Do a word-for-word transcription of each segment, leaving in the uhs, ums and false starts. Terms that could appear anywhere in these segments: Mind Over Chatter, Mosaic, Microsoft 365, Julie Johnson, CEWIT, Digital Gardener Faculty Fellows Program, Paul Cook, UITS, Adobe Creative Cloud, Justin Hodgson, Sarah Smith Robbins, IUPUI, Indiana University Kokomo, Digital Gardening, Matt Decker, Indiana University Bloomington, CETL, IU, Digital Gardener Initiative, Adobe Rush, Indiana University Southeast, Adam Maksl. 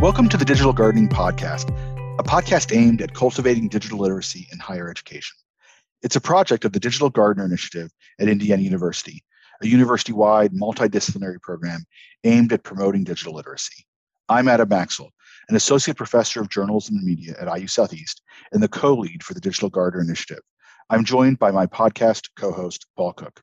Welcome to the Digital Gardening Podcast, a podcast aimed at cultivating digital literacy in higher education. It's a project of the Digital Gardener Initiative at Indiana University, a university-wide multidisciplinary program aimed at promoting digital literacy. I'm Adam Maksl, an associate professor of journalism and media at I U Southeast and the co-lead for the Digital Gardener Initiative. I'm joined by my podcast co-host, Paul Cook.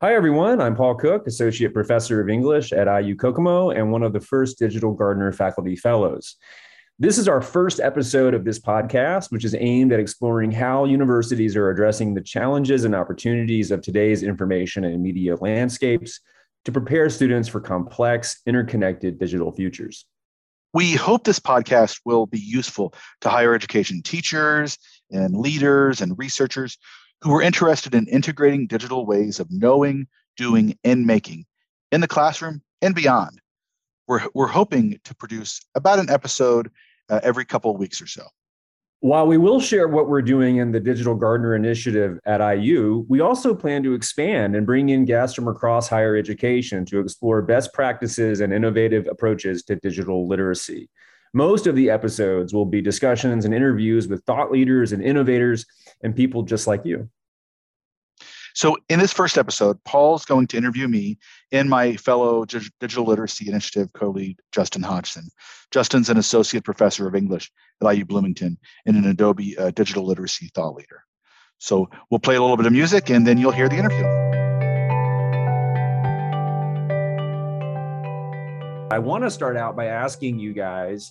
Hi, everyone. I'm Paul Cook, Associate Professor of English at I U Kokomo and one of the first Digital Gardener Faculty Fellows. This is our first episode of this podcast, which is aimed at exploring how universities are addressing the challenges and opportunities of today's information and media landscapes to prepare students for complex, interconnected digital futures. We hope this podcast will be useful to higher education teachers and leaders and researchers who are interested in integrating digital ways of knowing, doing, and making in the classroom and beyond. We're, we're hoping to produce about an episode uh, every couple of weeks or so. While we will share what we're doing in the Digital Gardener Initiative at I U, we also plan to expand and bring in guests from across higher education to explore best practices and innovative approaches to digital literacy. Most of the episodes will be discussions and interviews with thought leaders and innovators and people just like you. So in this first episode, Paul's going to interview me and my fellow Digital Literacy Initiative co-lead, Justin Hodgson. Justin's an associate professor of English at I U Bloomington and an Adobe uh, digital literacy thought leader. So we'll play a little bit of music and then you'll hear the interview. I want to start out by asking you guys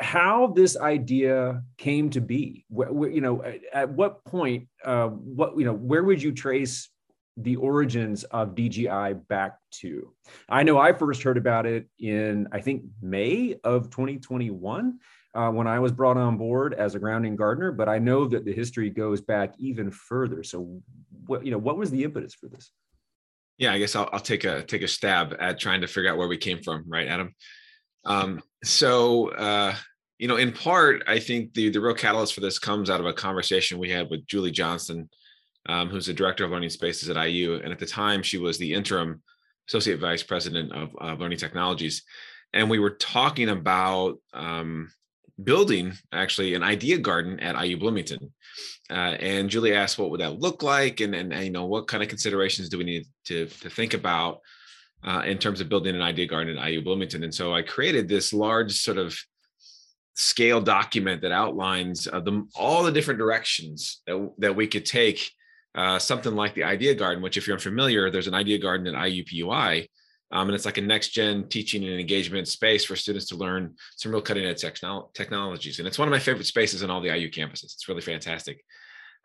how this idea came to be. Where, you know, at, at what point, uh, what you know, where would you trace the origins of D G I back to? I know I first heard about it in, I think, May of twenty twenty-one uh, when I was brought on board as a grounding gardener. But I know that the history goes back even further. So, what you know, what was the impetus for this? Yeah, I guess I'll, I'll take a take a stab at trying to figure out where we came from, right, Adam? Um, so, uh, you know, in part, I think the, the real catalyst for this comes out of a conversation we had with Julie Johnson, um, who's the director of learning spaces at I U. And at the time, she was the interim associate vice president of uh, learning technologies. And we were talking about um, building actually an idea garden at I U Bloomington. Uh, and Julie asked, what would that look like? And, and, and, you know, what kind of considerations do we need to, to think about Uh, in terms of building an idea garden at I U Bloomington? And so I created this large sort of scale document that outlines uh, the, all the different directions that, that we could take uh, something like the idea garden, which if you're unfamiliar, there's an idea garden at I U P U I. Um, and it's like a next gen teaching and engagement space for students to learn some real cutting edge technolo- technologies. And it's one of my favorite spaces on all the I U campuses. It's really fantastic.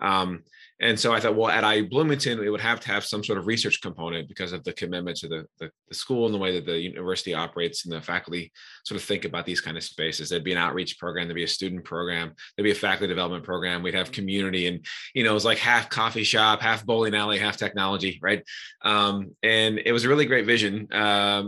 Um, and so I thought, well, at I U Bloomington, it would have to have some sort of research component because of the commitment to the, the, the school and the way that the university operates and the faculty sort of think about these kind of spaces. There'd be an outreach program, there'd be a student program, there'd be a faculty development program, we'd have community and, you know, it was like half coffee shop, half bowling alley, half technology, right? Um, and it was a really great vision, um,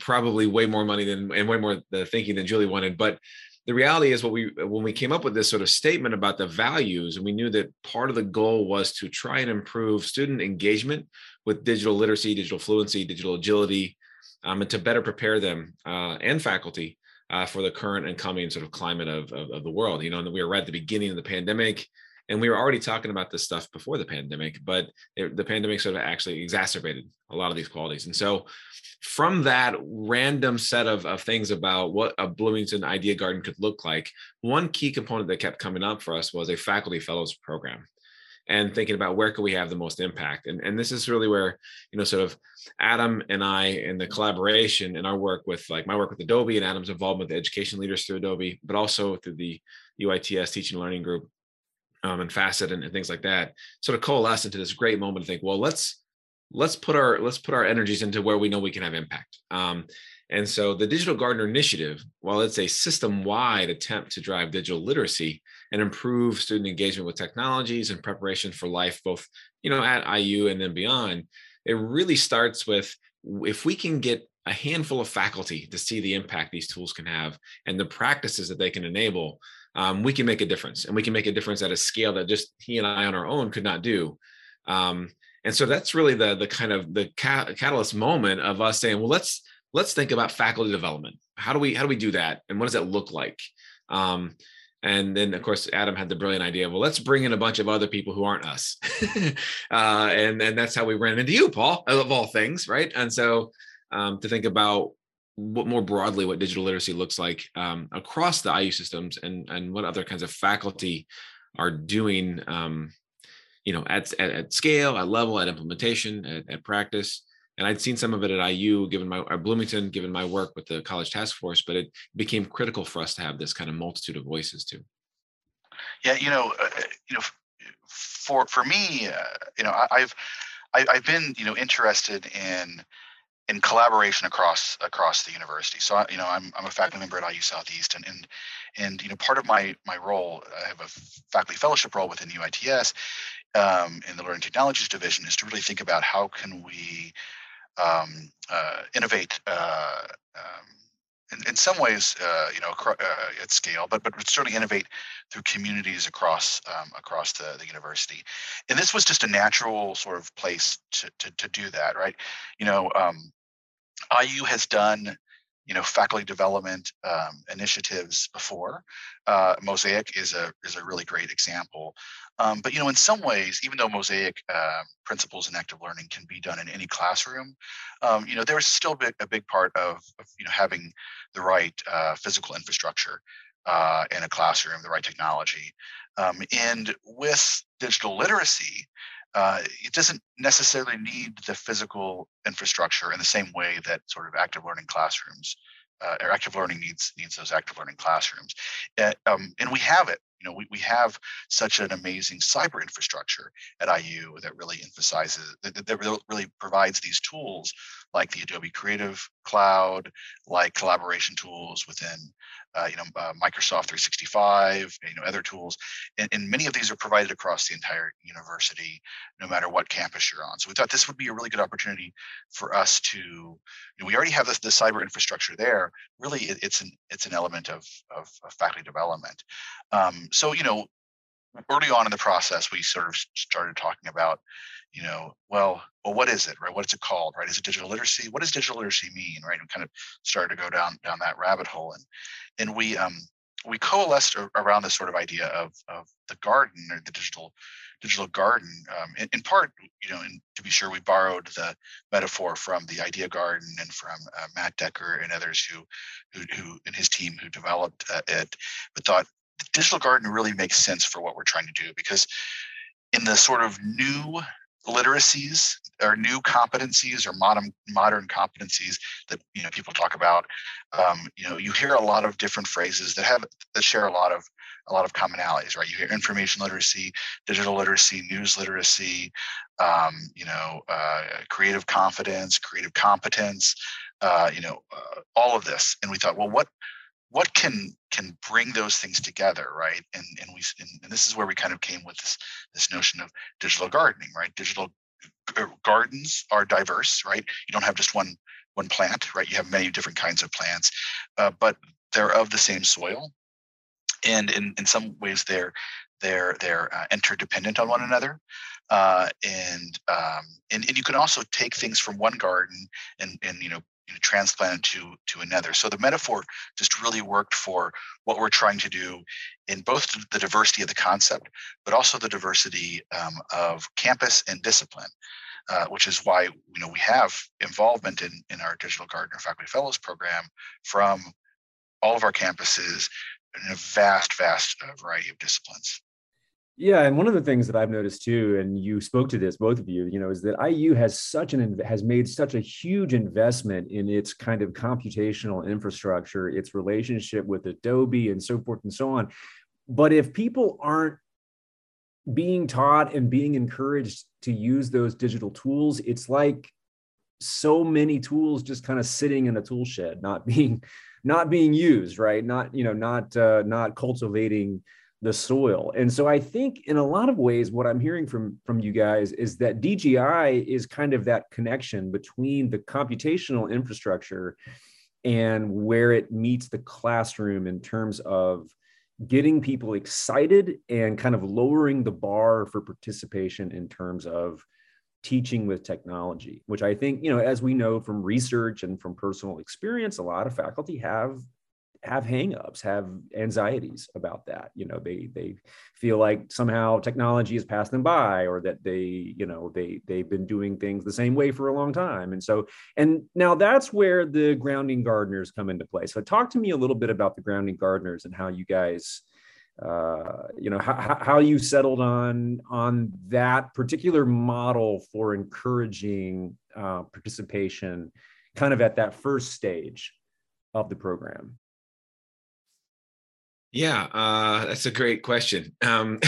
probably way more money than, and way more the thinking than Julie wanted, but the reality is what we when we came up with this sort of statement about the values, and we knew that part of the goal was to try and improve student engagement with digital literacy, digital fluency, digital agility, um, and to better prepare them uh, and faculty uh, for the current and coming sort of climate of, of, of the world. You know, and we were right at the beginning of the pandemic, and we were already talking about this stuff before the pandemic, but it, the pandemic sort of actually exacerbated a lot of these qualities. And so from that random set of, of things about what a Bloomington idea garden could look like, one key component that kept coming up for us was a faculty fellows program and thinking about where could we have the most impact. And, and this is really where, you know, sort of Adam and I and the collaboration and our work with like my work with Adobe and Adam's involvement with education leaders through Adobe, but also through the U I T S teaching and learning group. Um, and FACET and, and things like that sort of coalesce into this great moment to think, well, let's let's put our let's put our energies into where we know we can have impact. Um, and so the Digital Gardener Initiative, while it's a system-wide attempt to drive digital literacy and improve student engagement with technologies and preparation for life, both you know at I U and then beyond, it really starts with if we can get a handful of faculty to see the impact these tools can have and the practices that they can enable. Um, we can make a difference and we can make a difference at a scale that just he and I on our own could not do. Um, and so that's really the the kind of the ca- catalyst moment of us saying, well, let's let's think about faculty development. how do we how do we do that, and what does that look like? Um, and then, of course, Adam had the brilliant idea, well, let's bring in a bunch of other people who aren't us. uh, and, and that's how we ran into you, Paul, of all things, right? And so um, to think about what more broadly what digital literacy looks like um, across the I U systems, and, and what other kinds of faculty are doing, um, you know, at, at, at scale, at level, at implementation, at, at practice. And I'd seen some of it at I U, given my or Bloomington, given my work with the college task force, but it became critical for us to have this kind of multitude of voices too. Yeah, you know, uh, you know, for for me, uh, you know, I, I've I, I've been you know interested in in collaboration across across the university. So I, you know, I'm I'm a faculty member at I U Southeast, and and and you know, part of my my role, I have a faculty fellowship role within U I T S um, in the Learning Technologies Division, is to really think about how can we Um, uh, innovate uh, um, in, in some ways, uh, you know, uh, at scale, but but certainly innovate through communities across um, across the, the university. And this was just a natural sort of place to to, to do that, right? You know, um, I U has done, you know, faculty development um, initiatives before. Uh, Mosaic is a is a really great example. Um, but, you know, in some ways, even though Mosaic uh, principles and active learning can be done in any classroom, um, you know, there's still a big, a big part of, of, you know, having the right uh, physical infrastructure uh, in a classroom, the right technology. Um, and with digital literacy, Uh, it doesn't necessarily need the physical infrastructure in the same way that sort of active learning classrooms uh, or active learning needs needs those active learning classrooms. Uh, um, and we have it. You know, we, we have such an amazing cyber infrastructure at I U that really emphasizes, that, that really provides these tools like the Adobe Creative Cloud, like collaboration tools within, uh, you know, uh, Microsoft three sixty-five, you know, other tools. And, and many of these are provided across the entire university, no matter what campus you're on. So we thought this would be a really good opportunity for us to, you know, we already have this, this cyber infrastructure there. Really, it, it's an it's an element of, of, of faculty development. Um, So, you know, early on in the process, we sort of started talking about, you know, well, well, what is it, right? What is it called, right? Is it digital literacy? What does digital literacy mean, right? And kind of started to go down down that rabbit hole, and and we um we coalesced around this sort of idea of of the garden, or the digital digital garden. Um, in, in part, you know, and to be sure, we borrowed the metaphor from the idea garden and from uh, Matt Decker and others who who who and his team who developed uh, it, but thought. The digital garden really makes sense for what we're trying to do, because in the sort of new literacies or new competencies or modern modern competencies that, you know, people talk about, um, you know, you hear a lot of different phrases that have that share a lot of a lot of commonalities, right? You hear information literacy, digital literacy, news literacy, um, you know, uh, creative confidence, creative competence, uh, you know, uh, all of this, and we thought, well, what What can can bring those things together, right? And and we and, and this is where we kind of came with this this notion of digital gardening, right? Digital gardens are diverse, right? You don't have just one one plant, right? You have many different kinds of plants, uh, but they're of the same soil, and in in some ways they're they're they're uh, interdependent on one another, uh, and um, and and you can also take things from one garden and and you know. You know, transplanted to to another. So the metaphor just really worked for what we're trying to do in both the diversity of the concept, but also the diversity um, of campus and discipline, uh, which is why, you know, we have involvement in in our Digital Gardener Faculty Fellows Program from all of our campuses in a vast, vast variety of disciplines. Yeah, and one of the things that I've noticed too, and you spoke to this, both of you, you know, is that I U has such an has made such a huge investment in its kind of computational infrastructure, its relationship with Adobe, and so forth and so on. But if people aren't being taught and being encouraged to use those digital tools, it's like so many tools just kind of sitting in a tool shed, not being not being used, right? Not you know, not uh, not cultivating the soil. And so I think in a lot of ways, what I'm hearing from, from you guys is that D G I is kind of that connection between the computational infrastructure and where it meets the classroom in terms of getting people excited and kind of lowering the bar for participation in terms of teaching with technology, which I think, you know, as we know from research and from personal experience, a lot of faculty have have hangups, have anxieties about that. You know, they they feel like somehow technology has passed them by, or that they, you know, they they've been doing things the same way for a long time. And so, and now that's where the grounding gardeners come into play. So talk to me a little bit about the grounding gardeners and how you guys, uh, you know, how, how you settled on, on that particular model for encouraging uh, participation kind of at that first stage of the program. Yeah, uh, that's a great question. Um,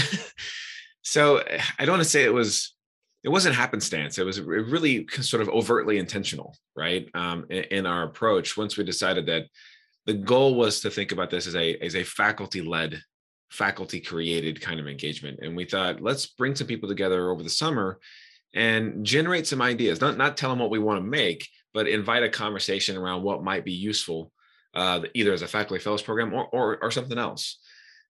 so I don't want to say it was, it wasn't happenstance. It was really sort of overtly intentional, right? Um, in, in our approach, once we decided that the goal was to think about this as a, as a faculty-led, faculty-created kind of engagement. And we thought, let's bring some people together over the summer and generate some ideas, not, not tell them what we want to make, but invite a conversation around what might be useful Uh, either as a faculty fellows program or, or, or something else.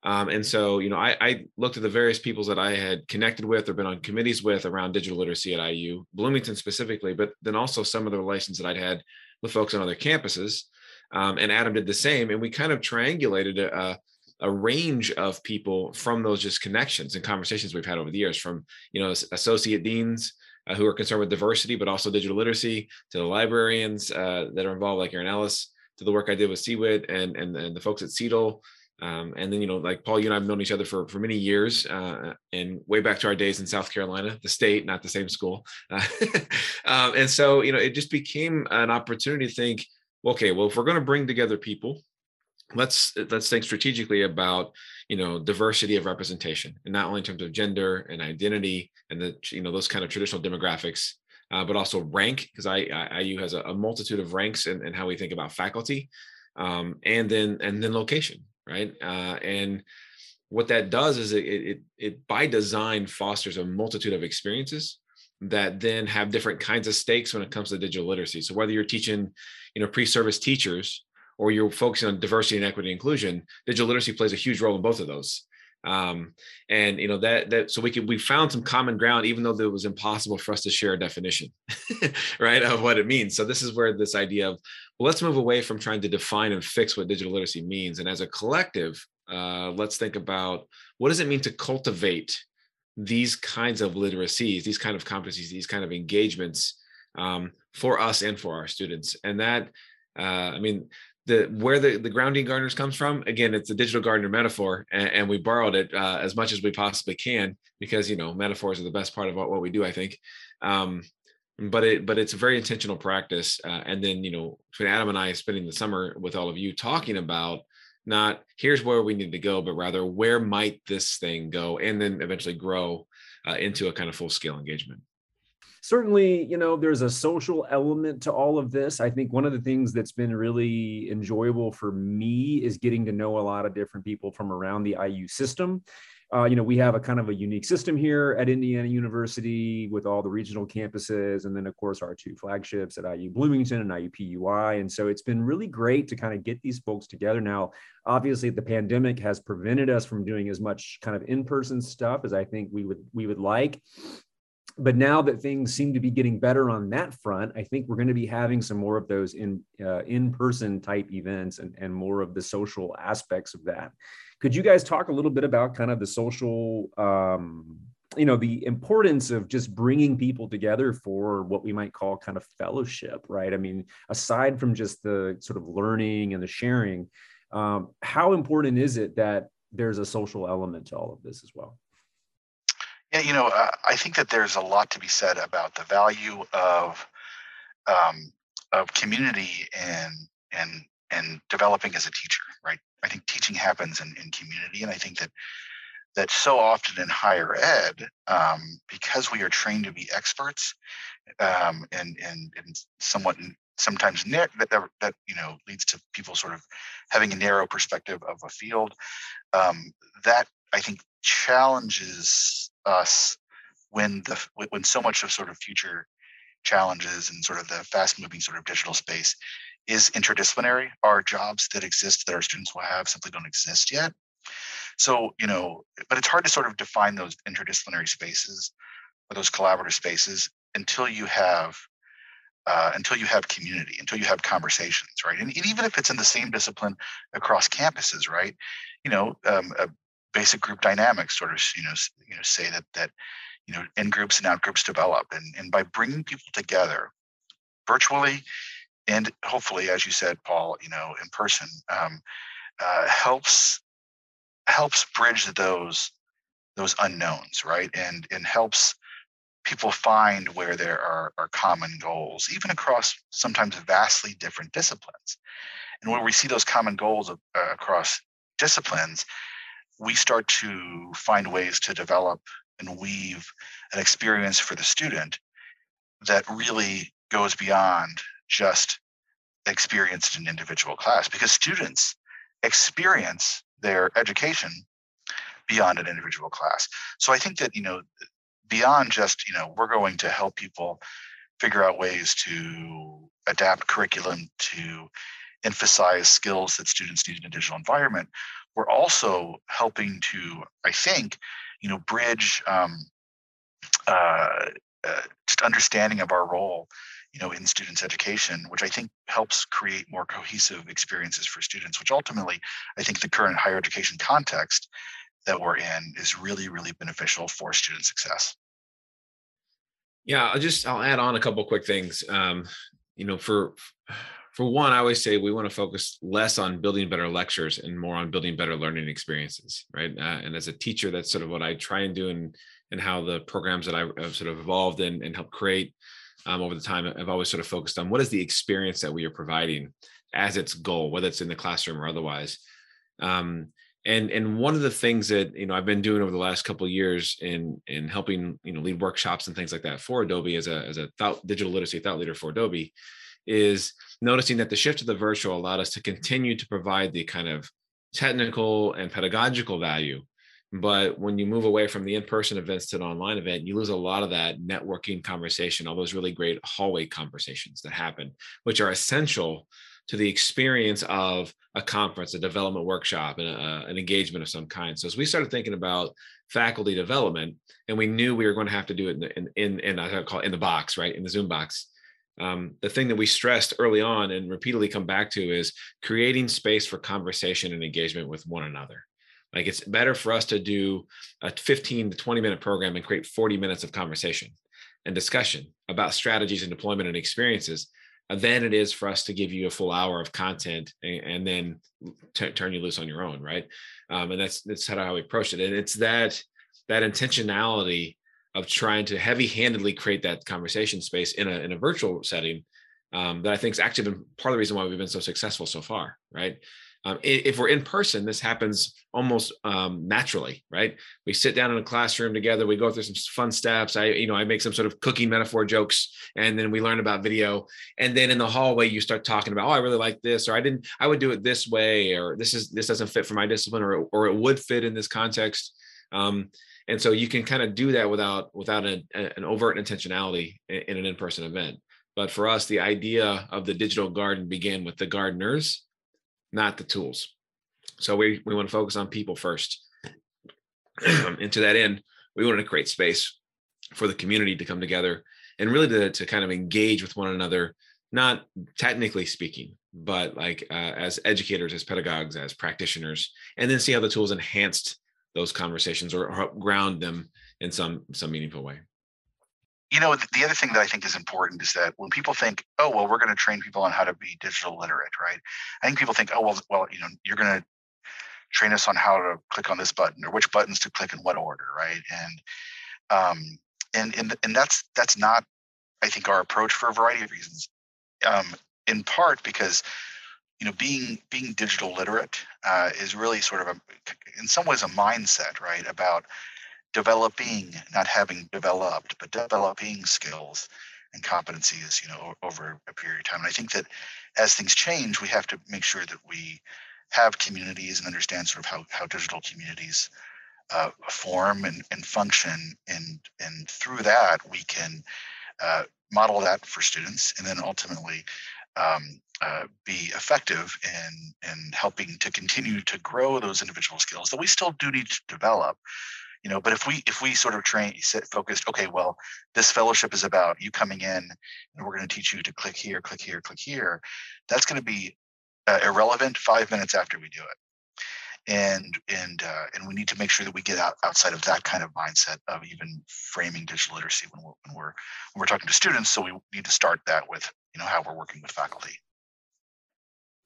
Um, and so, you know, I, I looked at the various people that I had connected with or been on committees with around digital literacy at I U, Bloomington specifically, but then also some of the relations that I'd had with folks on other campuses. Um, and Adam did the same. And we kind of triangulated a, a range of people from those just connections and conversations we've had over the years, from, you know, associate deans uh, who are concerned with diversity, but also digital literacy, to the librarians uh, that are involved, like Aaron Ellis, to the work I did with CEWIT and, and, and the folks at C E T L. Um, and then, you know, like Paul, you and I have known each other for, for many years uh, and way back to our days in South Carolina, the state, not the same school. Uh, um, and so, you know, it just became an opportunity to think, okay, well, if we're going to bring together people, let's, let's think strategically about, you know, diversity of representation, and not only in terms of gender and identity and the, you know, those kind of traditional demographics, Uh, but also rank, because I, I, I U has a, a multitude of ranks in, in how we think about faculty, um, and then and then location, right? Uh, and what that does is it, it it by design fosters a multitude of experiences that then have different kinds of stakes when it comes to digital literacy. So whether you're teaching, you know, pre-service teachers or you're focusing on diversity and equity and inclusion, digital literacy plays a huge role in both of those. Um, and, you know, that, that, so we could, we found some common ground, even though it was impossible for us to share a definition, right, of what it means. So this is where this idea of, well, let's move away from trying to define and fix what digital literacy means. And as a collective, uh, let's think about, what does it mean to cultivate these kinds of literacies, these kind of competencies, these kind of engagements, um, for us and for our students. And that, uh, I mean, The, where the, the grounding gardeners comes from, again, it's a digital gardener metaphor, and, and we borrowed it uh, as much as we possibly can, because, you know, metaphors are the best part of what, what we do, I think. Um, but it but it's a very intentional practice. Uh, and then, you know, between Adam and I spending the summer with all of you talking about not here's where we need to go, but rather where might this thing go, and then eventually grow uh, into a kind of full-scale engagement. Certainly, you know, there's a social element to all of this. I think one of the things that's been really enjoyable for me is getting to know a lot of different people from around the I U system. Uh, you know, we have a kind of a unique system here at Indiana University with all the regional campuses, and then, of course, our two flagships at I U Bloomington and I U P U I. And so it's been really great to kind of get these folks together. Now, obviously, the pandemic has prevented us from doing as much kind of in-person stuff as I think we would we would like. But now that things seem to be getting better on that front, I think we're going to be having some more of those in, uh, in-person type events and, and more of the social aspects of that. Could you guys talk a little bit about kind of the social, um, you know, the importance of just bringing people together for what we might call kind of fellowship, right? I mean, aside from just the sort of learning and the sharing, um, how important is it that there's a social element to all of this as well? Yeah, you know, uh, I think that there's a lot to be said about the value of um, of community and and and developing as a teacher, right? I think teaching happens in, in community, and I think that that so often in higher ed, um, because we are trained to be experts, um, and and and somewhat sometimes that, that that you know leads to people sort of having a narrow perspective of a field. Um, that I think challenges us when the when so much of sort of future challenges and sort of the fast moving sort of digital space is interdisciplinary. Our jobs that exist that our students will have simply don't exist yet. So, you know, but it's hard to sort of define those interdisciplinary spaces or those collaborative spaces until you have uh, until you have community, until you have conversations, right? And, and even if it's in the same discipline across campuses, right? You know, um, a basic group dynamics sort of you know you know say that that you know in groups and out groups develop, and and by bringing people together virtually, and hopefully, as you said, Paul, you know, in person, um, uh, helps helps bridge those those unknowns, right? And and helps people find where there are, are common goals, even across sometimes vastly different disciplines. And when we see those common goals of, uh, across disciplines, we start to find ways to develop and weave an experience for the student that really goes beyond just experienced in individual class, because students experience their education beyond an individual class. So I think that, you know, beyond just, you know, we're going to help people figure out ways to adapt curriculum to emphasize skills that students need in a digital environment, we're also helping to, I think, you know, bridge um, uh, uh, just understanding of our role, you know, in students' education, which I think helps create more cohesive experiences for students, which ultimately, I think the current higher education context that we're in is really, really beneficial for student success. Yeah, I'll just, I'll add on a couple of quick things. Um, you know, for, for one, I always say we want to focus less on building better lectures and more on building better learning experiences, right? Uh, and as a teacher, that's sort of what I try and do, and and how the programs that I have sort of evolved in and helped create Um, over the time, I've always sort of focused on what is the experience that we are providing as its goal, whether it's in the classroom or otherwise. Um, and and one of the things that, you know, I've been doing over the last couple of years in in helping, you know, lead workshops and things like that for Adobe as a as a thought, digital literacy thought leader for Adobe, is noticing that the shift to the virtual allowed us to continue to provide the kind of technical and pedagogical value. But when you move away from the in-person events to an online event, you lose a lot of that networking conversation, all those really great hallway conversations that happen, which are essential to the experience of a conference, a development workshop, and a, an engagement of some kind. So as we started thinking about faculty development, and we knew we were going to have to do it in, in, in, I call it in the box, right, in the Zoom box, um, the thing that we stressed early on and repeatedly come back to is creating space for conversation and engagement with one another. Like, it's better for us to do a fifteen to twenty minute program and create forty minutes of conversation and discussion about strategies and deployment and experiences than it is for us to give you a full hour of content and, and then t- turn you loose on your own, right? Um, and that's that's how we approached it. And it's that that intentionality of trying to heavy-handedly create that conversation space in a in a virtual setting um, that I think has actually been part of the reason why we've been so successful so far, right? Um, if we're in person, this happens almost um, naturally, right? We sit down in a classroom together. We go through some fun steps. I, you know, I make some sort of cooking metaphor jokes, and then we learn about video. And then in the hallway, you start talking about, oh, I really like this, or I didn't, I would do it this way, or this is this doesn't fit for my discipline, or or it would fit in this context. Um, and so you can kind of do that without without a, a, an overt intentionality in, in an in-person event. But for us, the idea of the digital garden began with the gardeners, not the tools. So we, we want to focus on people first. And to that end, we wanted to create space for the community to come together and really to, to kind of engage with one another, not technically speaking, but like uh, as educators, as pedagogues, as practitioners, and then see how the tools enhanced those conversations or, or ground them in some, some meaningful way. You know, the other thing that I think is important is that when people think, oh, well, we're going to train people on how to be digital literate, right? I think people think, oh, well, well, you know, you're going to train us on how to click on this button or which buttons to click in what order, right? And um, and and and that's that's not, I think, our approach for a variety of reasons. Um, in part because, you know, being being digital literate uh, is really sort of a, in some ways, a mindset, right, about developing, not having developed, but developing skills and competencies, you know, over a period of time. And I think that as things change, we have to make sure that we have communities and understand sort of how, how digital communities uh, form and, and function. And, and through that, we can uh, model that for students and then ultimately um, uh, be effective in, in helping to continue to grow those individual skills that we still do need to develop, you know, but if we if we sort of train focused, okay, well, this fellowship is about you coming in and we're going to teach you to click here, click here, click here, that's going to be uh, irrelevant five minutes after we do it. And and uh, and we need to make sure that we get out outside of that kind of mindset of even framing digital literacy when we're when we're when we're talking to students. So we need to start that with, you know, how we're working with faculty.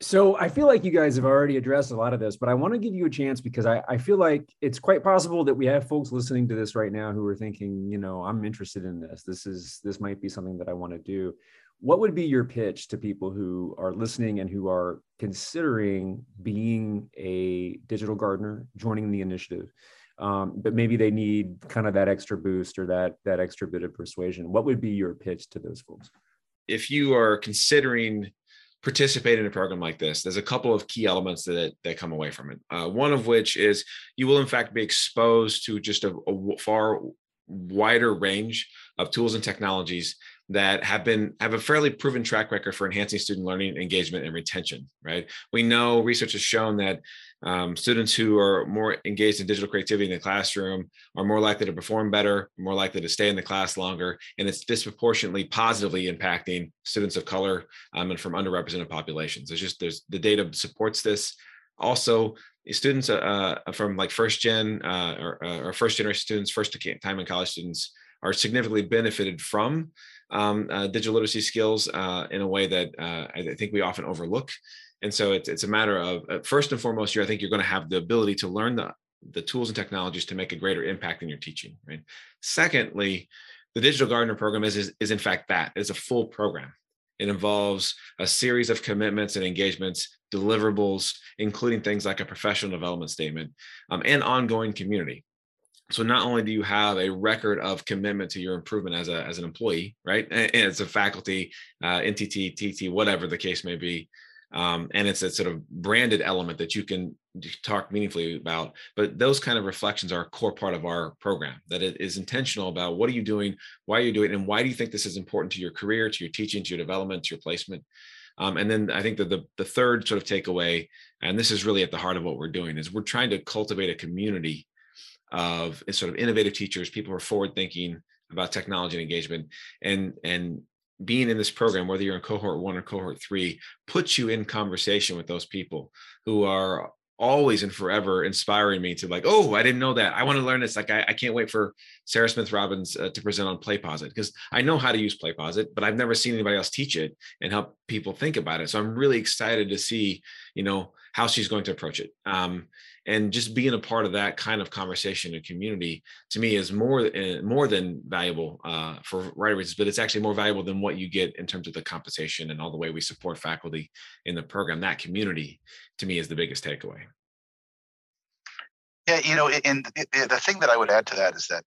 So I feel like you guys have already addressed a lot of this, but I want to give you a chance because I, I feel like it's quite possible that we have folks listening to this right now who are thinking, you know, I'm interested in this. This is this might be something that I want to do. What would be your pitch to people who are listening and who are considering being a digital gardener, joining the initiative, um, but maybe they need kind of that extra boost or that, that extra bit of persuasion? What would be your pitch to those folks? If you are considering participating in a program like this, there's a couple of key elements that, that come away from it. Uh, one of which is you will in fact be exposed to just a, a far wider range of tools and technologies that have been have a fairly proven track record for enhancing student learning, engagement, and retention, right? We know research has shown that um, students who are more engaged in digital creativity in the classroom are more likely to perform better, more likely to stay in the class longer, and it's disproportionately positively impacting students of color um, and from underrepresented populations. There's just, there's the data supports this. Also, students uh, from like first gen uh, or, or first generation students, first time in college students are significantly benefited from um, uh, digital literacy skills uh, in a way that uh, I think we often overlook. And so it's, it's a matter of, uh, first and foremost, you're, I think you're going to have the ability to learn the, the tools and technologies to make a greater impact in your teaching, right? Secondly, the Digital Gardener program is, is, is in fact that. It's a full program. It involves a series of commitments and engagements, deliverables, including things like a professional development statement um, and ongoing community. So not only do you have a record of commitment to your improvement as a as an employee, right? And it's a faculty, uh, N T T, T T, whatever the case may be. Um, and it's a sort of branded element that you can talk meaningfully about. But those kind of reflections are a core part of our program, that it is intentional about what are you doing, why are you doing it, and why do you think this is important to your career, to your teaching, to your development, to your placement? Um, and then I think that the, the third sort of takeaway, and this is really at the heart of what we're doing, is we're trying to cultivate a community of sort of innovative teachers, people who are forward thinking about technology and engagement, and and being in this program, whether you're in cohort one or cohort three, puts you in conversation with those people who are always and forever inspiring me to like, oh, I didn't know that. I want to learn this. Like, I, I can't wait for Sarah Smith Robbins uh, to present on PlayPosit, because I know how to use PlayPosit, but I've never seen anybody else teach it and help people think about it. So I'm really excited to see, you know, how she's going to approach it. Um, and just being a part of that kind of conversation and community to me is more, uh, more than valuable uh, for a variety of reasons, but it's actually more valuable than what you get in terms of the compensation and all the way we support faculty in the program. That community to me is the biggest takeaway. Yeah, you know, and the thing that I would add to that is that,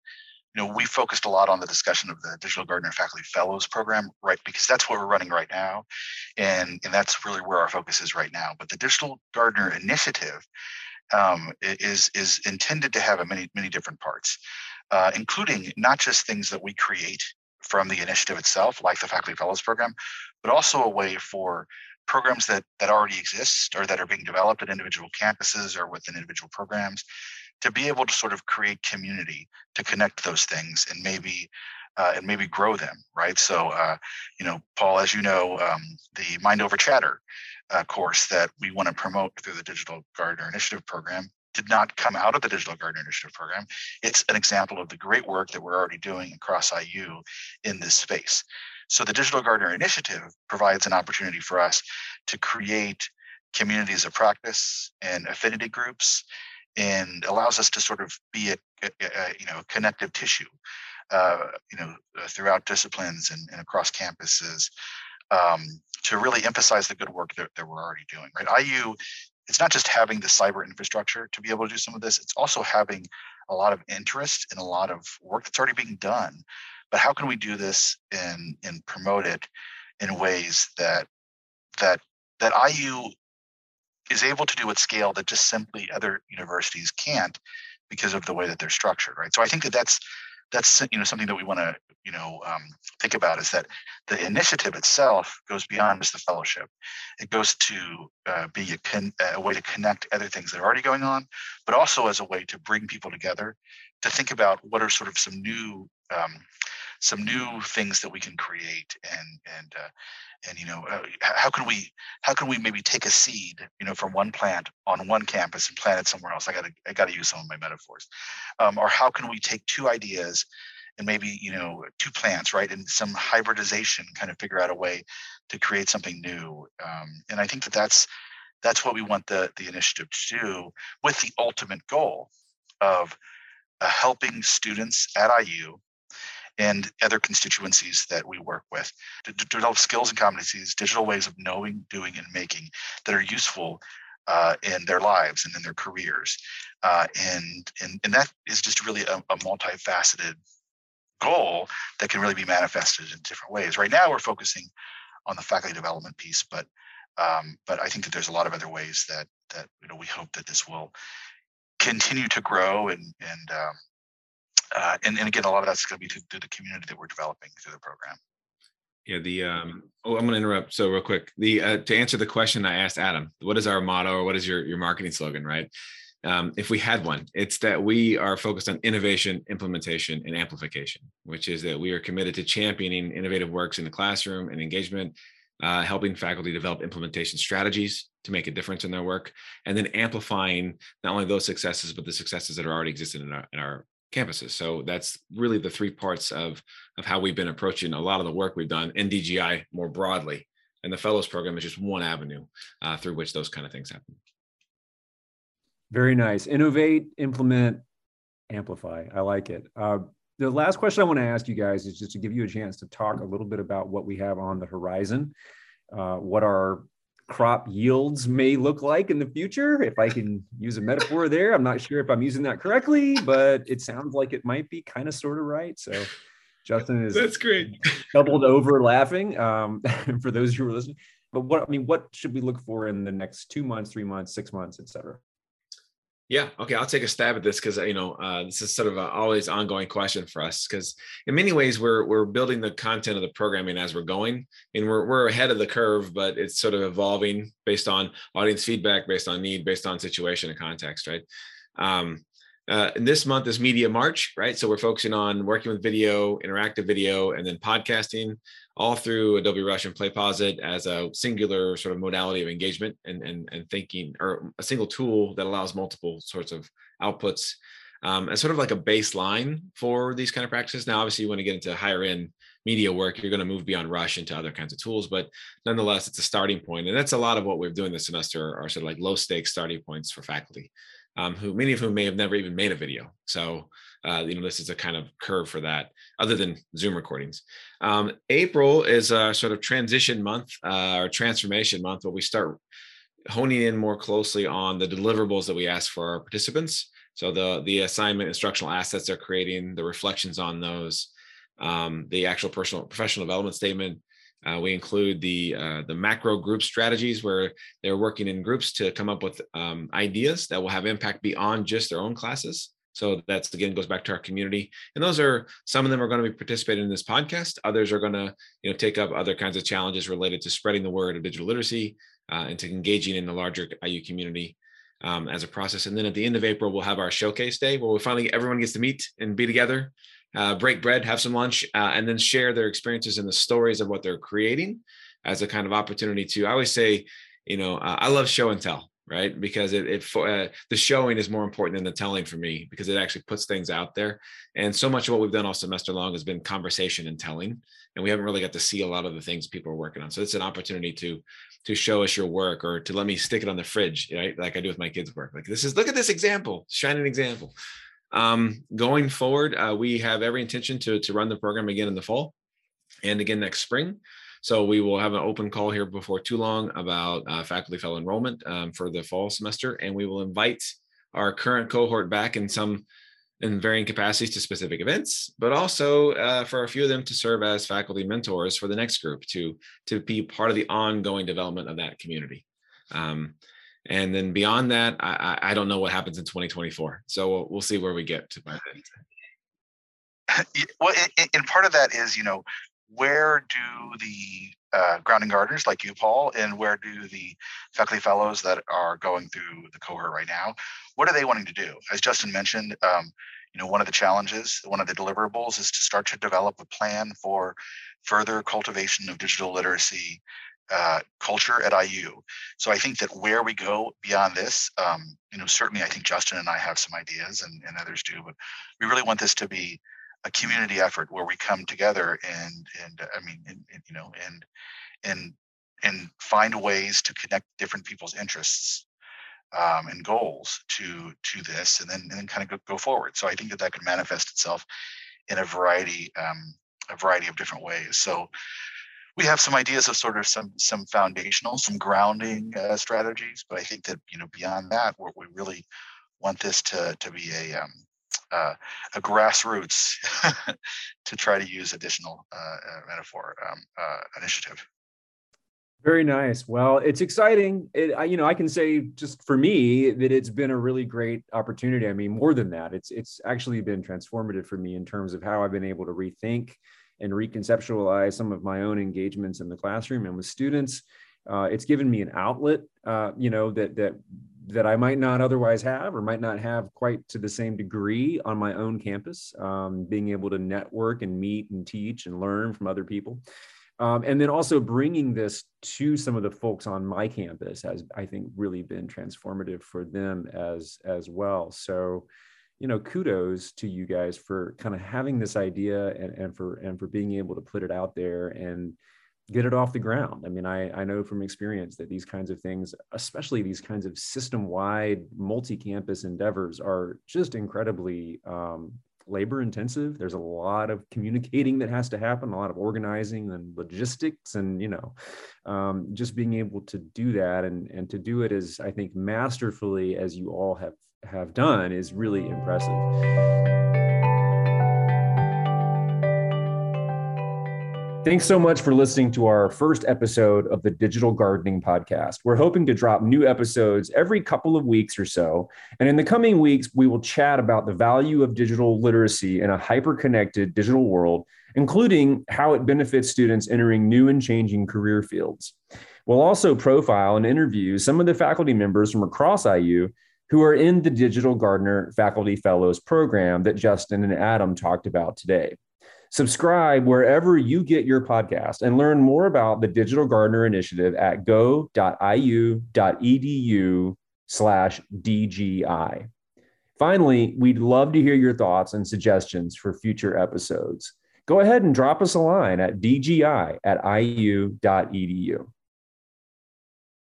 you know, we focused a lot on the discussion of the Digital Gardener Faculty Fellows Program, right? Because that's what we're running right now. And, and that's really where our focus is right now. But the Digital Gardener Initiative um, is, is intended to have many, many different parts, uh, including not just things that we create from the initiative itself, like the Faculty Fellows Program, but also a way for programs that, that already exist or that are being developed at individual campuses or within individual programs to be able to sort of create community to connect those things and maybe uh, and maybe grow them, right? So, uh, you know, Paul, as you know, um, the Mind Over Chatter uh, course that we want to promote through the Digital Gardener Initiative program did not come out of the Digital Gardener Initiative program. It's an example of the great work that we're already doing across I U in this space. So the Digital Gardener Initiative provides an opportunity for us to create communities of practice and affinity groups, and allows us to sort of be a, a, a you know connective tissue, uh, you know, throughout disciplines and, and across campuses, um, to really emphasize the good work that, that we're already doing. Right, I U, it's not just having the cyber infrastructure to be able to do some of this; it's also having a lot of interest and a lot of work that's already being done. But how can we do this and and promote it in ways that that that I U is able to do at scale that just simply other universities can't because of the way that they're structured, right? So I think that that's, that's you know, something that we want to, you know, um, think about is that the initiative itself goes beyond just the fellowship. It goes to uh, being a, con- a way to connect other things that are already going on, but also as a way to bring people together to think about what are sort of some new um, some new things that we can create, and and uh, and you know uh, how can we how can we maybe take a seed you know from one plant on one campus and plant it somewhere else. I gotta I gotta use some of my metaphors, um, or how can we take two ideas and maybe you know two plants, right, and some hybridization, kind of figure out a way to create something new. Um, and I think that that's that's what we want the the initiative to do, with the ultimate goal of uh, helping students at I U and other constituencies that we work with to, to develop skills and competencies, digital ways of knowing, doing, and making that are useful uh, in their lives and in their careers. Uh, and, and and that is just really a, a multifaceted goal that can really be manifested in different ways. Right now, we're focusing on the faculty development piece, but um, but I think that there's a lot of other ways that that you know we hope that this will continue to grow, and and um, uh, and, and again, a lot of that's going to be to, to the community that we're developing through the program. Yeah. The um, oh, I'm going to interrupt so real quick. The uh, to answer the question I asked Adam, what is our motto, or what is your your marketing slogan, right? Um, if we had one, it's that we are focused on innovation, implementation, and amplification, which is that we are committed to championing innovative works in the classroom and engagement, uh, helping faculty develop implementation strategies to make a difference in their work, and then amplifying not only those successes, but the successes that are already existing in our, in our campuses. So that's really the three parts of, of how we've been approaching a lot of the work we've done in D G I more broadly. And the Fellows Program is just one avenue uh, through which those kind of things happen. Very nice. Innovate, implement, amplify. I like it. Uh, the last question I want to ask you guys is just to give you a chance to talk a little bit about what we have on the horizon, uh, what our crop yields may look like in the future. If I can use a metaphor there, I'm not sure if I'm using that correctly, but it sounds like it might be kind of sort of right. So Justin is That's great. doubled over laughing um, for those who are listening. But what I mean, what should we look for in the next two months, three months, six months, et cetera? Yeah. Okay. I'll take a stab at this because, you know, uh, this is sort of an always ongoing question for us, because in many ways we're we're building the content of the programming as we're going, and we're we're ahead of the curve, but it's sort of evolving based on audience feedback, based on need, based on situation and context, right? Um, uh, and this month is Media March, right? So we're focusing on working with video, interactive video, and then podcasting, all through Adobe Rush and PlayPosit as a singular sort of modality of engagement and, and, and thinking, or a single tool that allows multiple sorts of outputs um, as sort of like a baseline for these kind of practices. Now, obviously, you want to get into higher end media work, you're going to move beyond Rush into other kinds of tools, but nonetheless, it's a starting point. And that's a lot of what we're doing this semester, are sort of like low stakes starting points for faculty, um, who many of whom may have never even made a video. So Uh, you know, this is a kind of curve for that, other than Zoom recordings. Um, April is a sort of transition month uh, or transformation month, where we start honing in more closely on the deliverables that we ask for our participants. So the, the assignment instructional assets they're creating, the reflections on those, um, the actual personal professional development statement. Uh, we include the uh, the macro group strategies, where they're working in groups to come up with um, ideas that will have impact beyond just their own classes. So that's, again, goes back to our community. And those are, some of them are going to be participating in this podcast. Others are going to, you know, take up other kinds of challenges related to spreading the word of digital literacy uh, and to engaging in the larger I U community um, as a process. And then at the end of April, we'll have our showcase day, where we finally, everyone gets to meet and be together, uh, break bread, have some lunch, uh, and then share their experiences and the stories of what they're creating as a kind of opportunity to, I always say, you know, uh, I love show and tell. Right? Because it, it uh, the showing is more important than the telling for me, because it actually puts things out there. And so much of what we've done all semester long has been conversation and telling, and we haven't really got to see a lot of the things people are working on. So it's an opportunity to to show us your work, or to let me stick it on the fridge, right? Like I do with my kids' work. Like, this is, look at this example, shining example. Um, going forward, uh, we have every intention to to run the program again in the fall, and again next spring. So we will have an open call here before too long about uh, faculty fellow enrollment um, for the fall semester. And we will invite our current cohort back in some, in varying capacities, to specific events, but also uh, for a few of them to serve as faculty mentors for the next group, to, to be part of the ongoing development of that community. Um, and then beyond that, I, I don't know what happens in twenty twenty-four. So we'll, we'll see where we get to by then. Well, and part of that is, you know, where do the uh, grounding gardeners like you, Paul, and where do the faculty fellows that are going through the cohort right now, what are they wanting to do? As Justin mentioned, um, you know, one of the challenges, one of the deliverables is to start to develop a plan for further cultivation of digital literacy uh, culture at I U. So I think that where we go beyond this, um, you know, certainly I think Justin and I have some ideas and, and others do, but we really want this to be a community effort where we come together and and I mean and, and, you know and and and find ways to connect different people's interests um, and goals to to this, and then and then kind of go, go forward. So I think that that could manifest itself in a variety um, a variety of different ways. So we have some ideas of sort of some some foundational, some grounding uh, strategies, but I think that you know beyond that, where we really want this to to be a um, Uh, a grassroots to try to use additional uh, uh, metaphor um, uh, initiative. Very nice. Well, it's exciting. It, I, you know, I can say just for me that it's been a really great opportunity. I mean, more than that, it's it's actually been transformative for me in terms of how I've been able to rethink and reconceptualize some of my own engagements in the classroom and with students. Uh, it's given me an outlet, uh, you know, that that that I might not otherwise have, or might not have quite to the same degree on my own campus. Um, being able to network and meet and teach and learn from other people, um, and then also bringing this to some of the folks on my campus has, I think, really been transformative for them as as well. So, you know, kudos to you guys for kind of having this idea and and for and for being able to put it out there and get it off the ground. I mean, I, I know from experience that these kinds of things, especially these kinds of system-wide multi-campus endeavors, are just incredibly um, labor-intensive. There's a lot of communicating that has to happen, a lot of organizing and logistics, and you know, um, just being able to do that and and to do it as, I think, masterfully as you all have have done is really impressive. Thanks so much for listening to our first episode of the Digital Gardening Podcast. We're hoping to drop new episodes every couple of weeks or so. And in the coming weeks, we will chat about the value of digital literacy in a hyper-connected digital world, including how it benefits students entering new and changing career fields. We'll also profile and interview some of the faculty members from across I U who are in the Digital Gardener Faculty Fellows Program that Justin and Adam talked about today. Subscribe wherever you get your podcast and learn more about the Digital Gardener Initiative at go dot I U dot E D U slash D G I. Finally, we'd love to hear your thoughts and suggestions for future episodes. Go ahead and drop us a line at D G I at I U dot E D U.